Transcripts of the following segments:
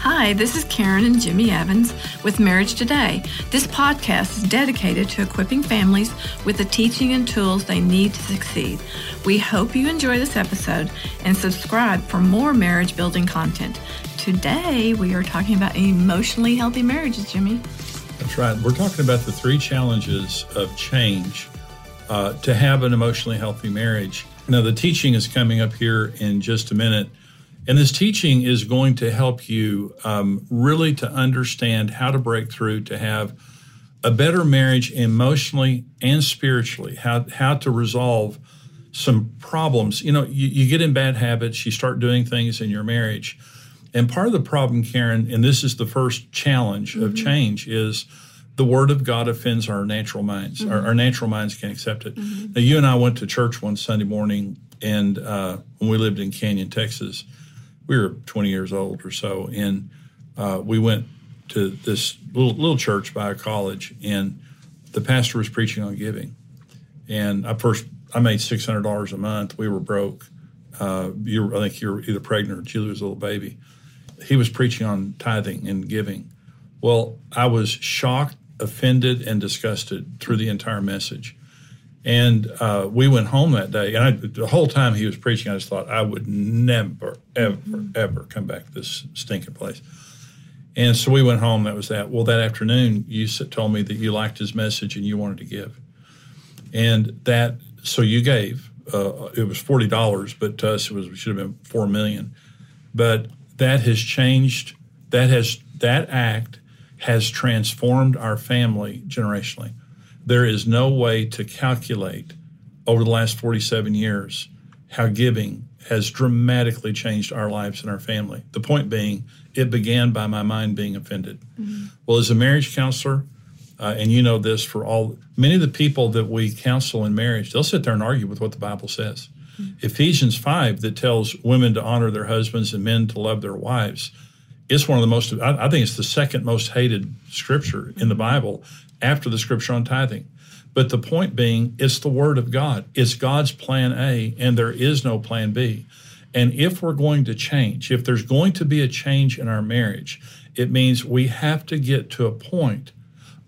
Hi, this is Karen and Jimmy Evans with Marriage Today. This podcast is dedicated to equipping families with the teaching and tools they need to succeed. We hope you enjoy this episode and subscribe for more marriage building content. Today, we are talking about emotionally healthy marriages, Jimmy. That's right. We're talking about the three challenges of change to have an emotionally healthy marriage. Now, the teaching is coming up here in just a minute. And this teaching is going to help you really to understand how to break through, to have a better marriage emotionally and spiritually, how to resolve some problems. You know, you get in bad habits, you start doing things in your marriage. And part of the problem, Karen, and this is the first challenge mm-hmm. of change, is the Word of God offends our natural minds. Mm-hmm. Our natural minds can't accept it. Mm-hmm. Now, you and I went to church one Sunday morning, and when we lived in Canyon, Texas, we were 20 years old or so, and we went to this little church by a college, and the pastor was preaching on giving. And I made $600 a month. We were broke. I think you were either pregnant or Julie was a little baby. He was preaching on tithing and giving. Well, I was shocked, offended, and disgusted through the entire message. And we went home that day, and the whole time he was preaching, I just thought, I would never, ever, ever come back to this stinking place. And so we went home. That was that. Well, that afternoon, you told me that you liked his message and you wanted to give. And so you gave. It was $40, but to us, it should have been $4 million. But that has changed. That act has transformed our family generationally. There is no way to calculate over the last 47 years how giving has dramatically changed our lives and our family. The point being, it began by my mind being offended. Mm-hmm. Well, as a marriage counselor, and you know this many of the people that we counsel in marriage, they'll sit there and argue with what the Bible says. Mm-hmm. Ephesians 5 that tells women to honor their husbands and men to love their wives. It's one of the most, I think it's the second most hated scripture in the Bible after the scripture on tithing. But the point being, it's the Word of God. It's God's plan A, and there is no plan B. And if we're going to change, if there's going to be a change in our marriage, it means we have to get to a point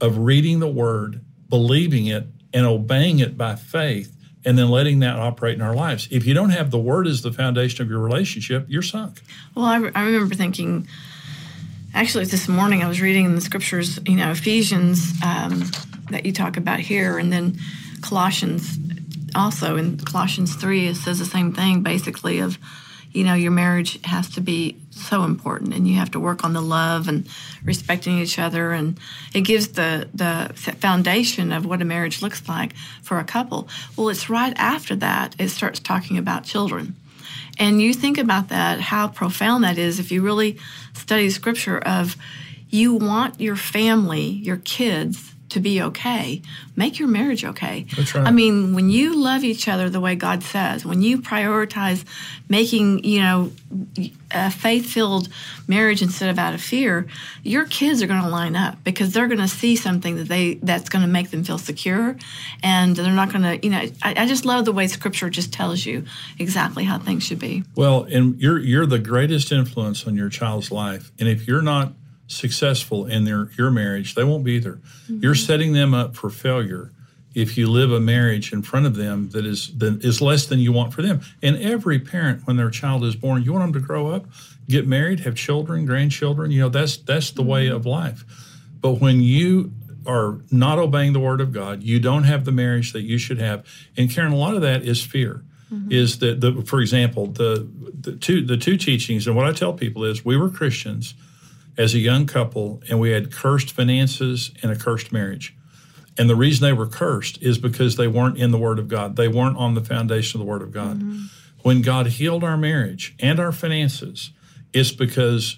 of reading the Word, believing it, and obeying it by faith, and then letting that operate in our lives. If you don't have the Word as the foundation of your relationship, you're sunk. Well, I remember thinking, actually, this morning I was reading in the Scriptures, you know, Ephesians that you talk about here, and then Colossians also. In Colossians 3, it says the same thing, basically, of, you know, your marriage has to be so important, and you have to work on the love and respecting each other, and it gives the foundation of what a marriage looks like for a couple. Well, it's right after that, it starts talking about children. And you think about that, how profound that is if you really study Scripture of you want your family, your kids, to be okay. Make your marriage okay. That's right. I mean, when you love each other the way God says, when you prioritize making, you know, a faith-filled marriage instead of out of fear, your kids are going to line up because they're going to see something that's going to make them feel secure, and they're not going to, you know. I just love the way Scripture just tells you exactly how things should be. Well, and you're the greatest influence on your child's life, and if you're not successful in your marriage, they won't be either. Mm-hmm. You're setting them up for failure if you live a marriage in front of them that is less than you want for them. And every parent, when their child is born, you want them to grow up, get married, have children, grandchildren. You know, that's the mm-hmm. way of life. But when you are not obeying the Word of God, you don't have the marriage that you should have. And Karen, a lot of that is fear. Mm-hmm. Is that, for example, the two teachings, and what I tell people is we were Christians as a young couple, and we had cursed finances and a cursed marriage. And the reason they were cursed is because they weren't in the Word of God. They weren't on the foundation of the Word of God. Mm-hmm. When God healed our marriage and our finances, it's because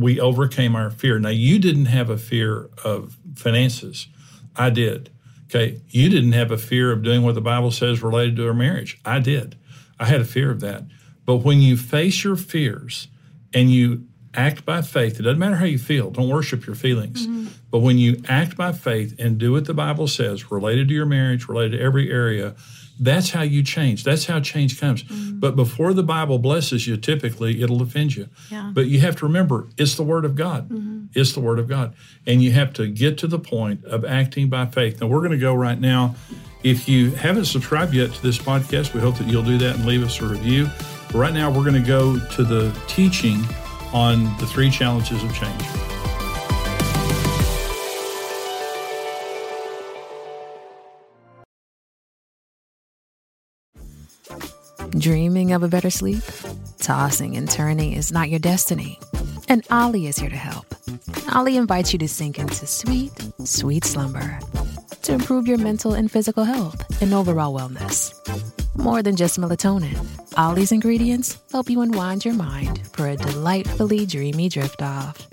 we overcame our fear. Now, you didn't have a fear of finances. I did. Okay. You didn't have a fear of doing what the Bible says related to our marriage. I did. I had a fear of that. But when you face your fears and you act by faith, it doesn't matter how you feel. Don't worship your feelings. Mm-hmm. But when you act by faith and do what the Bible says related to your marriage, related to every area, that's how you change. That's how change comes. Mm. But before the Bible blesses you, typically it'll offend you. Yeah. But you have to remember, it's the Word of God. Mm-hmm. It's the Word of God. And you have to get to the point of acting by faith. Now, we're going to go right now. If you haven't subscribed yet to this podcast, we hope that you'll do that and leave us a review. But right now, we're going to go to the teaching on the three challenges of change. Dreaming of a better sleep? Tossing and turning is not your destiny. And Ollie is here to help. Ollie invites you to sink into sweet, sweet slumber to improve your mental and physical health and overall wellness. More than just melatonin, Ollie's ingredients help you unwind your mind for a delightfully dreamy drift off.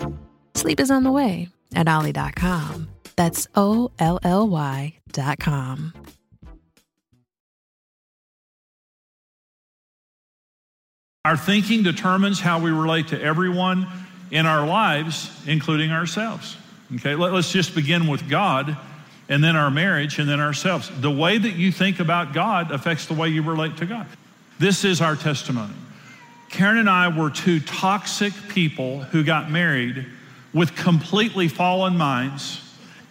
Sleep is on the way at Ollie.com. That's OLLY.com. Our thinking determines how we relate to everyone in our lives, including ourselves. Okay, let's just begin with God, and then our marriage, and then ourselves. The way that you think about God affects the way you relate to God. This is our testimony. Karen and I were two toxic people who got married with completely fallen minds,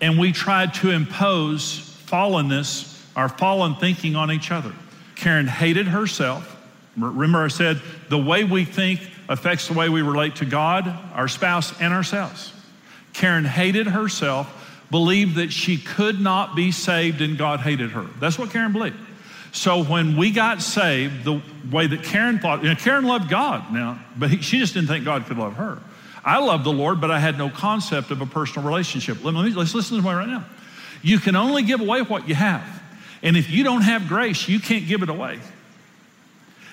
and we tried to impose fallenness, our fallen thinking, on each other. Karen hated herself. Remember, I said, the way we think affects the way we relate to God, our spouse, and ourselves. Karen hated herself, believed that she could not be saved, and God hated her. That's what Karen believed. So when we got saved, the way that Karen thought, you know, Karen loved God now, but she just didn't think God could love her. I loved the Lord, but I had no concept of a personal relationship. Let's listen to me right now. You can only give away what you have. And if you don't have grace, you can't give it away.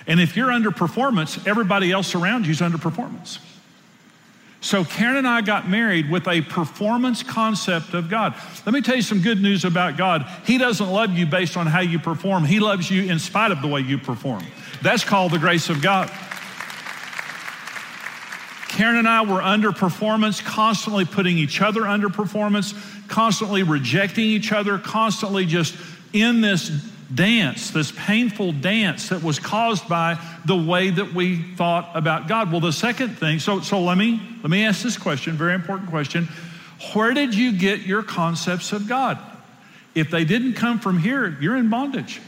And if you're under performance, everybody else around you is under performance. So Karen and I got married with a performance concept of God. Let me tell you some good news about God. He doesn't love you based on how you perform. He loves you in spite of the way you perform. That's called the grace of God. Karen and I were under performance, constantly putting each other under performance, constantly rejecting each other, constantly just in this dance, this painful dance that was caused by the way that we thought about God. Well, the second thing, so let me ask this question, very important question. Where did you get your concepts of God? If they didn't come from here, you're in bondage.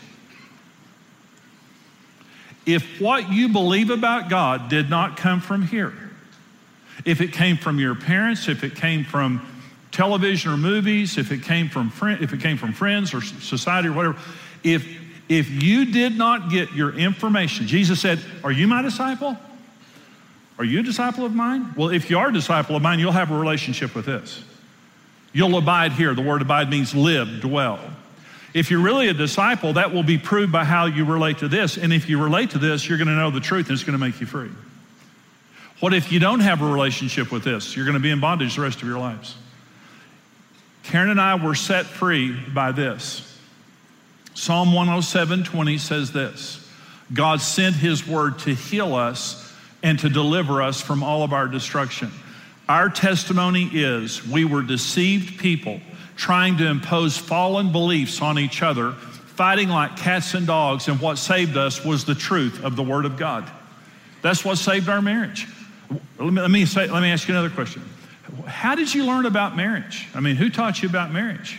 If what you believe about God did not come from here, if it came from your parents, if it came from television or movies, if it came from friends or society or whatever, If you did not get your information, Jesus said, are you my disciple? Are you a disciple of mine? Well, if you are a disciple of mine, you'll have a relationship with this. You'll abide here. The word abide means live, dwell. If you're really a disciple, that will be proved by how you relate to this. And if you relate to this, you're going to know the truth and it's going to make you free. What if you don't have a relationship with this? You're going to be in bondage the rest of your lives. Karen and I were set free by this. Psalm 107:20 says this, God sent his word to heal us and to deliver us from all of our destruction. Our testimony is we were deceived people trying to impose fallen beliefs on each other, fighting like cats and dogs, and what saved us was the truth of the Word of God. That's what saved our marriage. Let me ask you another question. How did you learn about marriage? I mean, who taught you about marriage?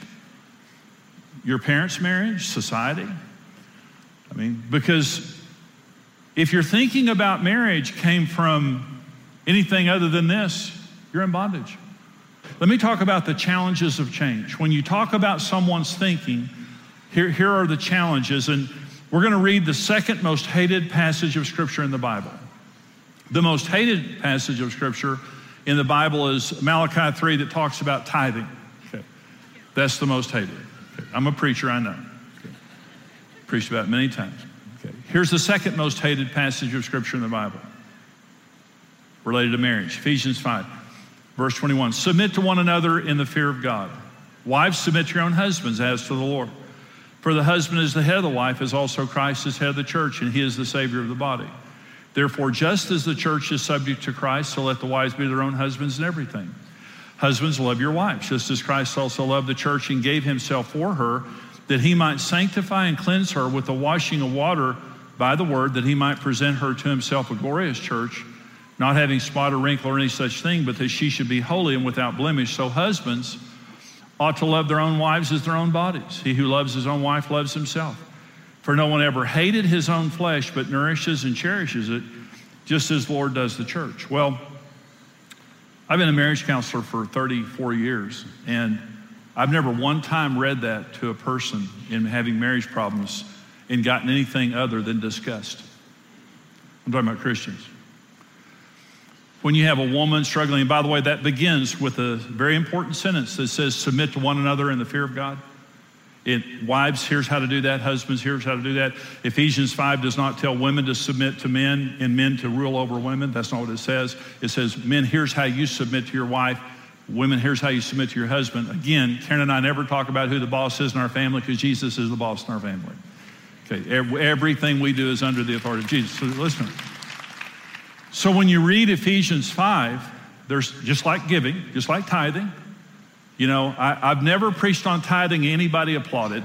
Your parents' marriage, society. I mean, because if your thinking about marriage came from anything other than this, you're in bondage. Let me talk about the challenges of change. When you talk about someone's thinking, here are the challenges. And we're going to read the second most hated passage of Scripture in the Bible. The most hated passage of Scripture in the Bible is Malachi 3 that talks about tithing. Okay. That's the most hated. I'm a preacher, I know. Okay. Preached about it many times. Okay. Here's the second most hated passage of Scripture in the Bible related to marriage, Ephesians 5. Verse 21, submit to one another in the fear of God. Wives, submit to your own husbands as to the Lord. For the husband is the head of the wife, as also Christ is head of the church, and he is the Savior of the body. Therefore, just as the church is subject to Christ, so let the wives be their own husbands in everything. Husbands, love your wives, just as Christ also loved the church and gave himself for her, that he might sanctify and cleanse her with the washing of water by the word, that he might present her to himself a glorious church, not having spot or wrinkle or any such thing, but that she should be holy and without blemish. So husbands ought to love their own wives as their own bodies. He who loves his own wife loves himself. For no one ever hated his own flesh, but nourishes and cherishes it, just as the Lord does the church. Well, I've been a marriage counselor for 34 years, and I've never one time read that to a person in having marriage problems and gotten anything other than disgust. I'm talking about Christians. When you have a woman struggling, and by the way, that begins with a very important sentence that says, submit to one another in the fear of God. Wives, here's how to do that. Husbands, here's how to do that. Ephesians 5 does not tell women to submit to men and men to rule over women. That's not what it says. It says, men, here's how you submit to your wife. Women, here's how you submit to your husband. Again, Karen and I never talk about who the boss is in our family because Jesus is the boss in our family. Okay, everything we do is under the authority of Jesus. So listen. So when you read Ephesians 5, there's just like giving, just like tithing. You know, I've never preached on tithing anybody applauded.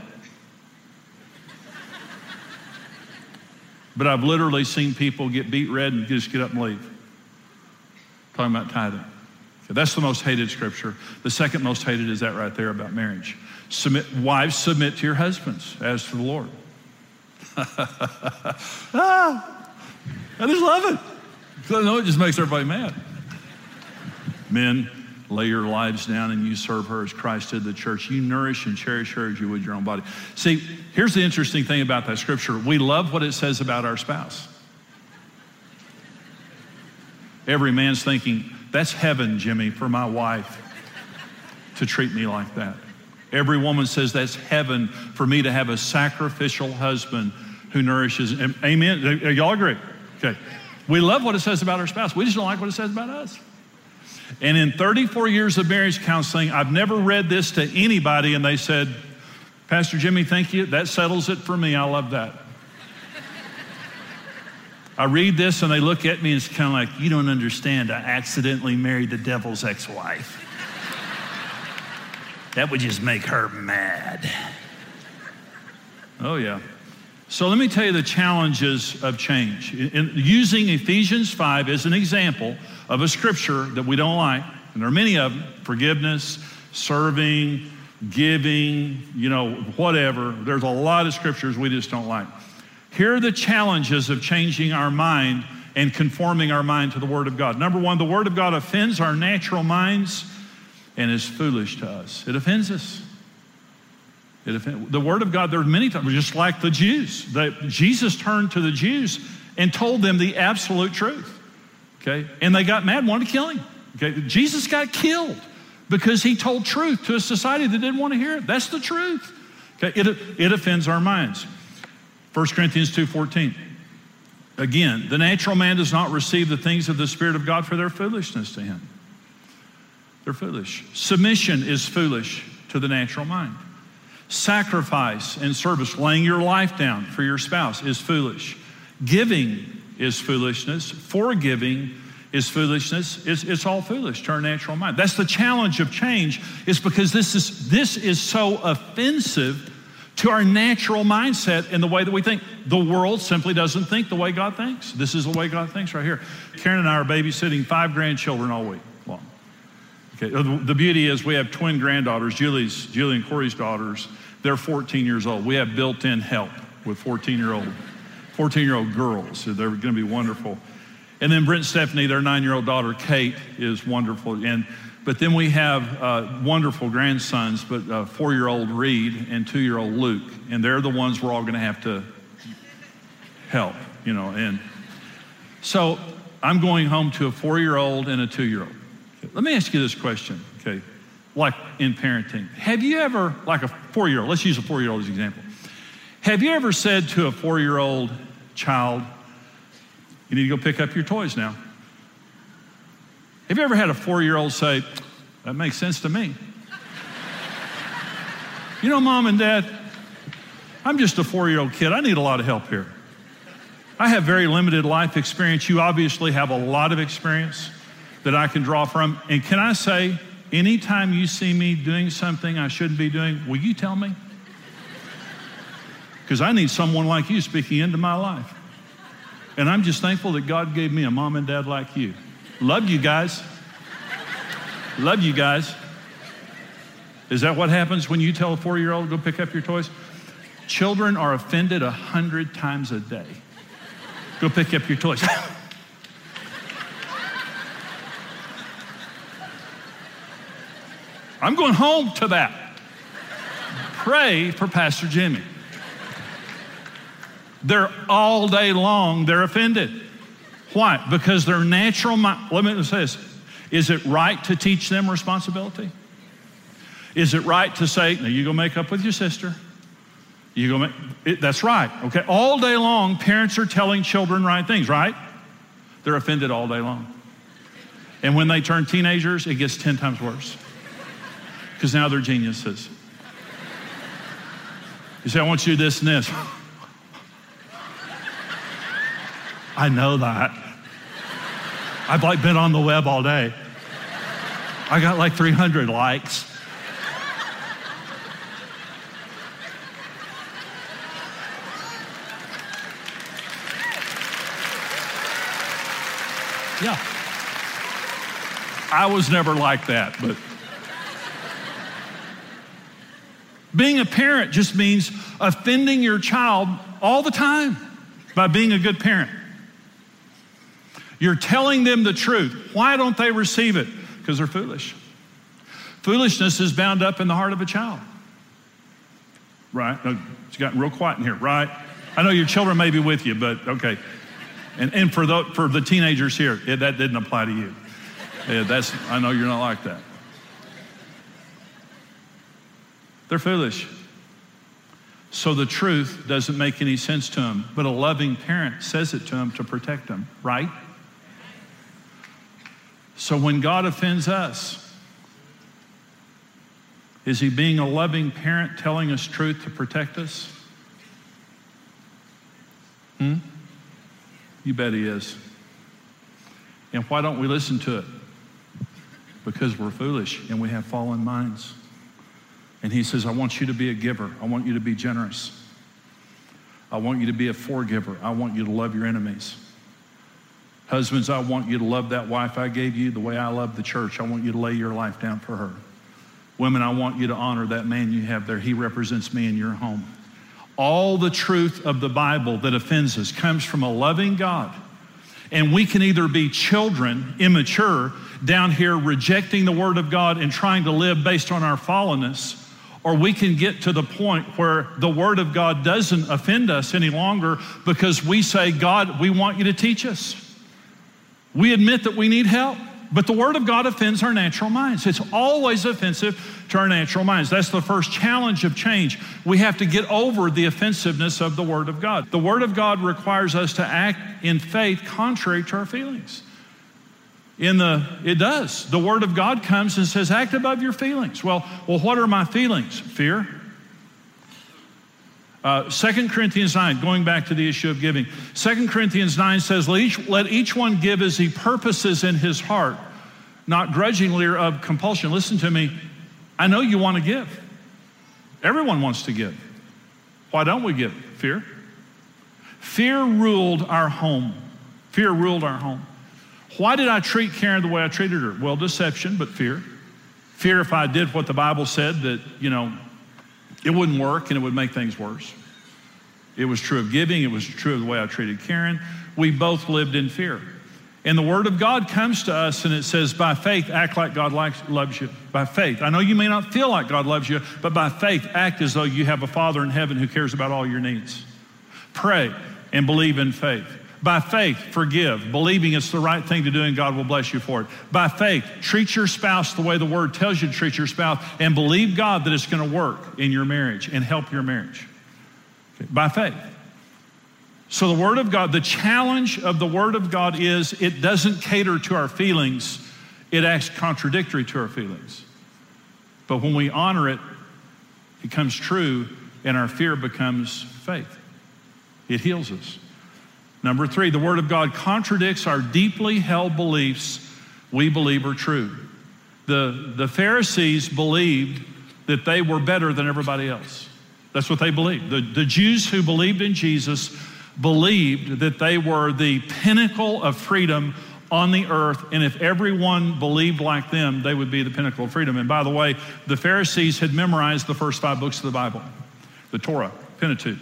But I've literally seen people get beat red and just get up and leave. Talking about tithing. Okay, that's the most hated scripture. The second most hated is that right there about marriage. Wives, submit to your husbands as to the Lord. I just love it. I know it just makes everybody mad. Men, lay your lives down and you serve her as Christ did the church. You nourish and cherish her as you would your own body. See, here's the interesting thing about that scripture. We love what it says about our spouse. Every man's thinking, that's heaven, Jimmy, for my wife to treat me like that. Every woman says, that's heaven for me to have a sacrificial husband who nourishes. Amen? Y'all agree? Okay. We love what it says about our spouse. We just don't like what it says about us. And in 34 years of marriage counseling, I've never read this to anybody and they said, Pastor Jimmy, thank you. That settles it for me. I love that. I read this and they look at me and it's kind of like, you don't understand. I accidentally married the devil's ex-wife. That would just make her mad. Oh, yeah. So let me tell you the challenges of change. Using Ephesians 5 as an example of a scripture that we don't like, and there are many of them, forgiveness, serving, giving, you know, whatever. There's a lot of scriptures we just don't like. Here are the challenges of changing our mind and conforming our mind to the Word of God. Number one, the Word of God offends our natural minds and is foolish to us. It offends us. The Word of God, there are many times, just like the Jews. Jesus turned to the Jews and told them the absolute truth, okay? And they got mad, wanted to kill him, okay? Jesus got killed because he told truth to a society that didn't want to hear it. That's the truth, okay? It offends our minds. 1 Corinthians 2:14. Again, the natural man does not receive the things of the Spirit of God for their foolishness to him. They're foolish. Submission is foolish to the natural mind. Sacrifice and service, laying your life down for your spouse, is foolish. Giving is foolishness. Forgiving is foolishness. It's all foolish to our natural mind. That's the challenge of change, is because this is so offensive to our natural mindset and the way that we think. The world simply doesn't think the way God thinks. This is the way God thinks right here. Karen and I are babysitting 5 grandchildren all week. The beauty is we have twin granddaughters, Julie and Corey's daughters. They're 14 years old. We have built-in help with 14-year-old girls. So they're going to be wonderful. And then Brent and Stephanie, their 9-year-old daughter, Kate, is wonderful. But then we have wonderful grandsons, but 4-year-old Reed and 2-year-old Luke. And they're the ones we're all going to have to help, you know. And so I'm going home to a 4-year-old and a 2-year-old. Let me ask you this question, okay? Like in parenting, have you ever, like a 4-year-old, let's use a 4-year-old as an example. Have you ever said to a 4-year-old child, you need to go pick up your toys now? Have you ever had a 4-year-old say, that makes sense to me? You know, Mom and Dad, I'm just a 4-year-old kid. I need a lot of help here. I have very limited life experience. You obviously have a lot of experience that I can draw from. And can I say, anytime you see me doing something I shouldn't be doing, will you tell me? Because I need someone like you speaking into my life. And I'm just thankful that God gave me a mom and dad like you. Love you guys. Love you guys. Is that what happens when you tell a 4-year-old to go pick up your toys? Children are offended 100 times a day. Go pick up your toys. I'm going home to that. Pray for Pastor Jimmy. They're all day long, they're offended. Why? Because their natural mind, let me say this. Is it right to teach them responsibility? Is it right to say, now you go make up with your sister. You go make, it, that's right, okay? All day long, parents are telling children right things, right? They're offended all day long. And when they turn teenagers, it gets 10 times worse. Because now they're geniuses. You say, I want you to do this and this. I know that. I've like been on the web all day. I got like 300 likes. Yeah. I was never like that, but. Being a parent just means offending your child all the time by being a good parent. You're telling them the truth. Why don't they receive it? Because they're foolish. Foolishness is bound up in the heart of a child. Right? It's gotten real quiet in here, right? I know your children may be with you, but okay. And for the teenagers here, that didn't apply to you. I know you're not like that. They're foolish. So the truth doesn't make any sense to them, but a loving parent says it to them to protect them, right? So when God offends us, is he being a loving parent telling us truth to protect us? You bet he is. And why don't we listen to it? Because we're foolish and we have fallen minds. And he says, I want you to be a giver. I want you to be generous. I want you to be a forgiver. I want you to love your enemies. Husbands, I want you to love that wife I gave you the way I love the church. I want you to lay your life down for her. Women, I want you to honor that man you have there. He represents me in your home. All the truth of the Bible that offends us comes from a loving God. And we can either be children, immature, down here rejecting the word of God and trying to live based on our fallenness, or we can get to the point where the word of God doesn't offend us any longer because we say, God, we want you to teach us. We admit that we need help, but the word of God offends our natural minds. It's always offensive to our natural minds. That's the first challenge of change. We have to get over the offensiveness of the word of God. The word of God requires us to act in faith contrary to our feelings. It does. The word of God comes and says, act above your feelings. Well, what are my feelings? Fear. 2 Corinthians 9, going back to the issue of giving. 2 Corinthians 9 says, let each one give as he purposes in his heart, not grudgingly or of compulsion. Listen to me. I know you want to give. Everyone wants to give. Why don't we give? Fear. Fear ruled our home. Fear ruled our home. Why did I treat Karen the way I treated her? Well, deception, but fear. Fear if I did what the Bible said that, it wouldn't work and it would make things worse. It was true of giving. It was true of the way I treated Karen. We both lived in fear. And the word of God comes to us and it says, by faith, act like God loves you. By faith. I know you may not feel like God loves you, but by faith, act as though you have a Father in heaven who cares about all your needs. Pray and believe in faith. By faith, forgive, believing it's the right thing to do and God will bless you for it. By faith, treat your spouse the way the word tells you to treat your spouse and believe God that it's going to work in your marriage and help your marriage. Okay. By faith. So the word of God, the challenge of the word of God is it doesn't cater to our feelings. it acts contradictory to our feelings. But when we honor it, it comes true, and our fear becomes faith. It heals us. Number three, the Word of God contradicts our deeply held beliefs we believe are true. The Pharisees believed that they were better than everybody else. That's what they believed. The Jews who believed in Jesus believed that they were the pinnacle of freedom on the earth, and if everyone believed like them, they would be the pinnacle of freedom. And by the way, the Pharisees had memorized the first five books of the Bible, the Torah, Pentateuch.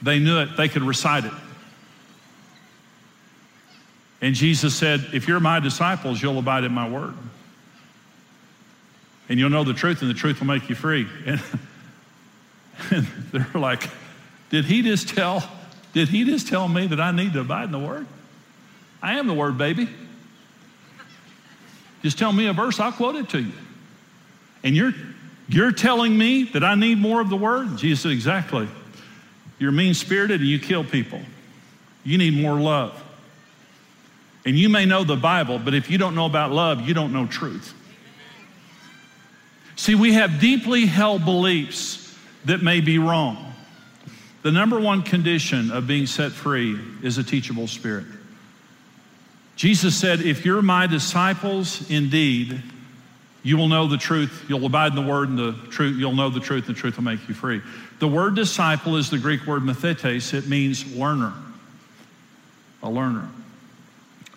They knew it, they could recite it. And Jesus said, if you're my disciples, you'll abide in my word. And you'll know the truth, and the truth will make you free. And they're like, did he just tell me that I need to abide in the word? I am the word, baby. Just tell me a verse, I'll quote it to you. And you're telling me that I need more of the word? Jesus said, exactly. You're mean-spirited and you kill people. You need more love. And you may know the Bible, but if you don't know about love, you don't know truth. See, we have deeply held beliefs that may be wrong. The number one condition of being set free is a teachable spirit. Jesus said, if you're my disciples indeed, you will know the truth, you'll abide in the word, and the truth, you'll know the truth, and the truth will make you free. The word disciple is the Greek word mathetes. It means learner, a learner.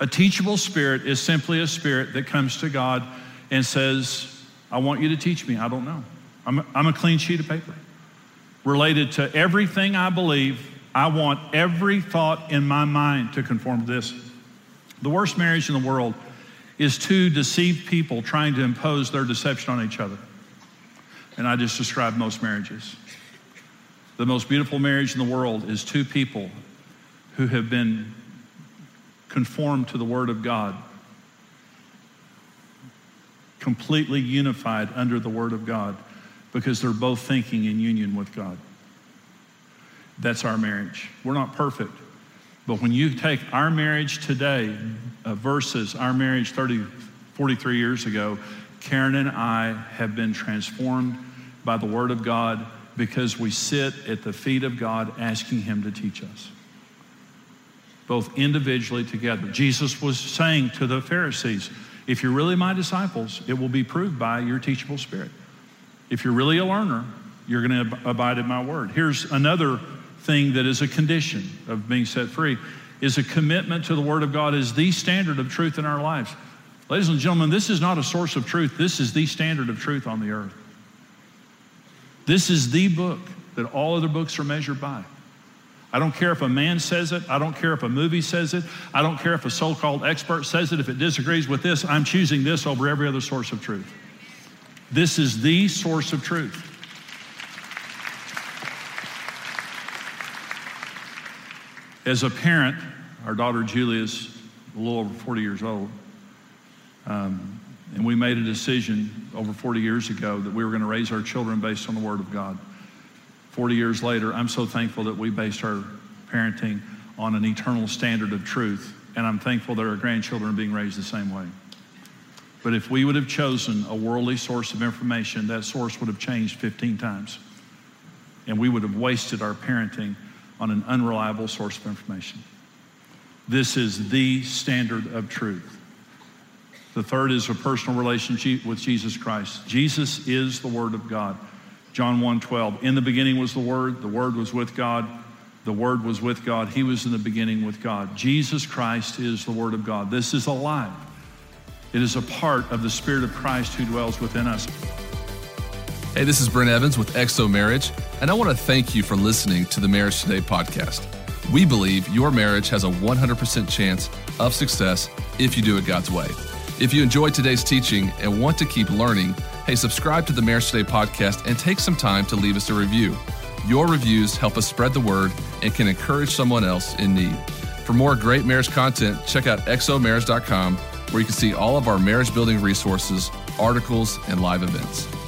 A teachable spirit is simply a spirit that comes to God and says, I want you to teach me, I don't know. I'm a clean sheet of paper. Related to everything I believe, I want every thought in my mind to conform to this. The worst marriage in the world is two deceived people trying to impose their deception on each other. And I just described most marriages. The most beautiful marriage in the world is two people who have been conformed to the Word of God, completely unified under the Word of God, because they're both thinking in union with God. That's our marriage. We're not perfect. But when you take our marriage today versus our marriage 43 years ago, Karen and I have been transformed by the Word of God because we sit at the feet of God asking Him to teach us, both individually together. Jesus was saying to the Pharisees, if you're really my disciples, it will be proved by your teachable spirit. If you're really a learner, you're going to abide in my word. Here's another thing that is a condition of being set free, is a commitment to the Word of God as the standard of truth in our lives. Ladies and gentlemen, this is not a source of truth. This is the standard of truth on the earth. This is the book that all other books are measured by. I don't care if a man says it. I don't care if a movie says it. I don't care if a so-called expert says it. If it disagrees with this, I'm choosing this over every other source of truth. This is the source of truth. As a parent, our daughter Julia's a little over 40 years old, and we made a decision over 40 years ago that we were going to raise our children based on the Word of God. 40 years later, I'm so thankful that we based our parenting on an eternal standard of truth, and I'm thankful that our grandchildren are being raised the same way. But if we would have chosen a worldly source of information, that source would have changed 15 times, and we would have wasted our parenting on an unreliable source of information. This is the standard of truth. The third is a personal relationship with Jesus Christ. Jesus is the Word of God. John 1:12, in the beginning was the Word was with God, the Word was with God, He was in the beginning with God. Jesus Christ is the Word of God. This is alive. It is a part of the Spirit of Christ who dwells within us. Hey, this is Brent Evans with XO Marriage, and I want to thank you for listening to the Marriage Today podcast. We believe your marriage has a 100% chance of success if you do it God's way. If you enjoyed today's teaching and want to keep learning, hey, subscribe to the Marriage Today podcast and take some time to leave us a review. Your reviews help us spread the word and can encourage someone else in need. For more great marriage content, check out xomarriage.com, where you can see all of our marriage building resources, articles, and live events.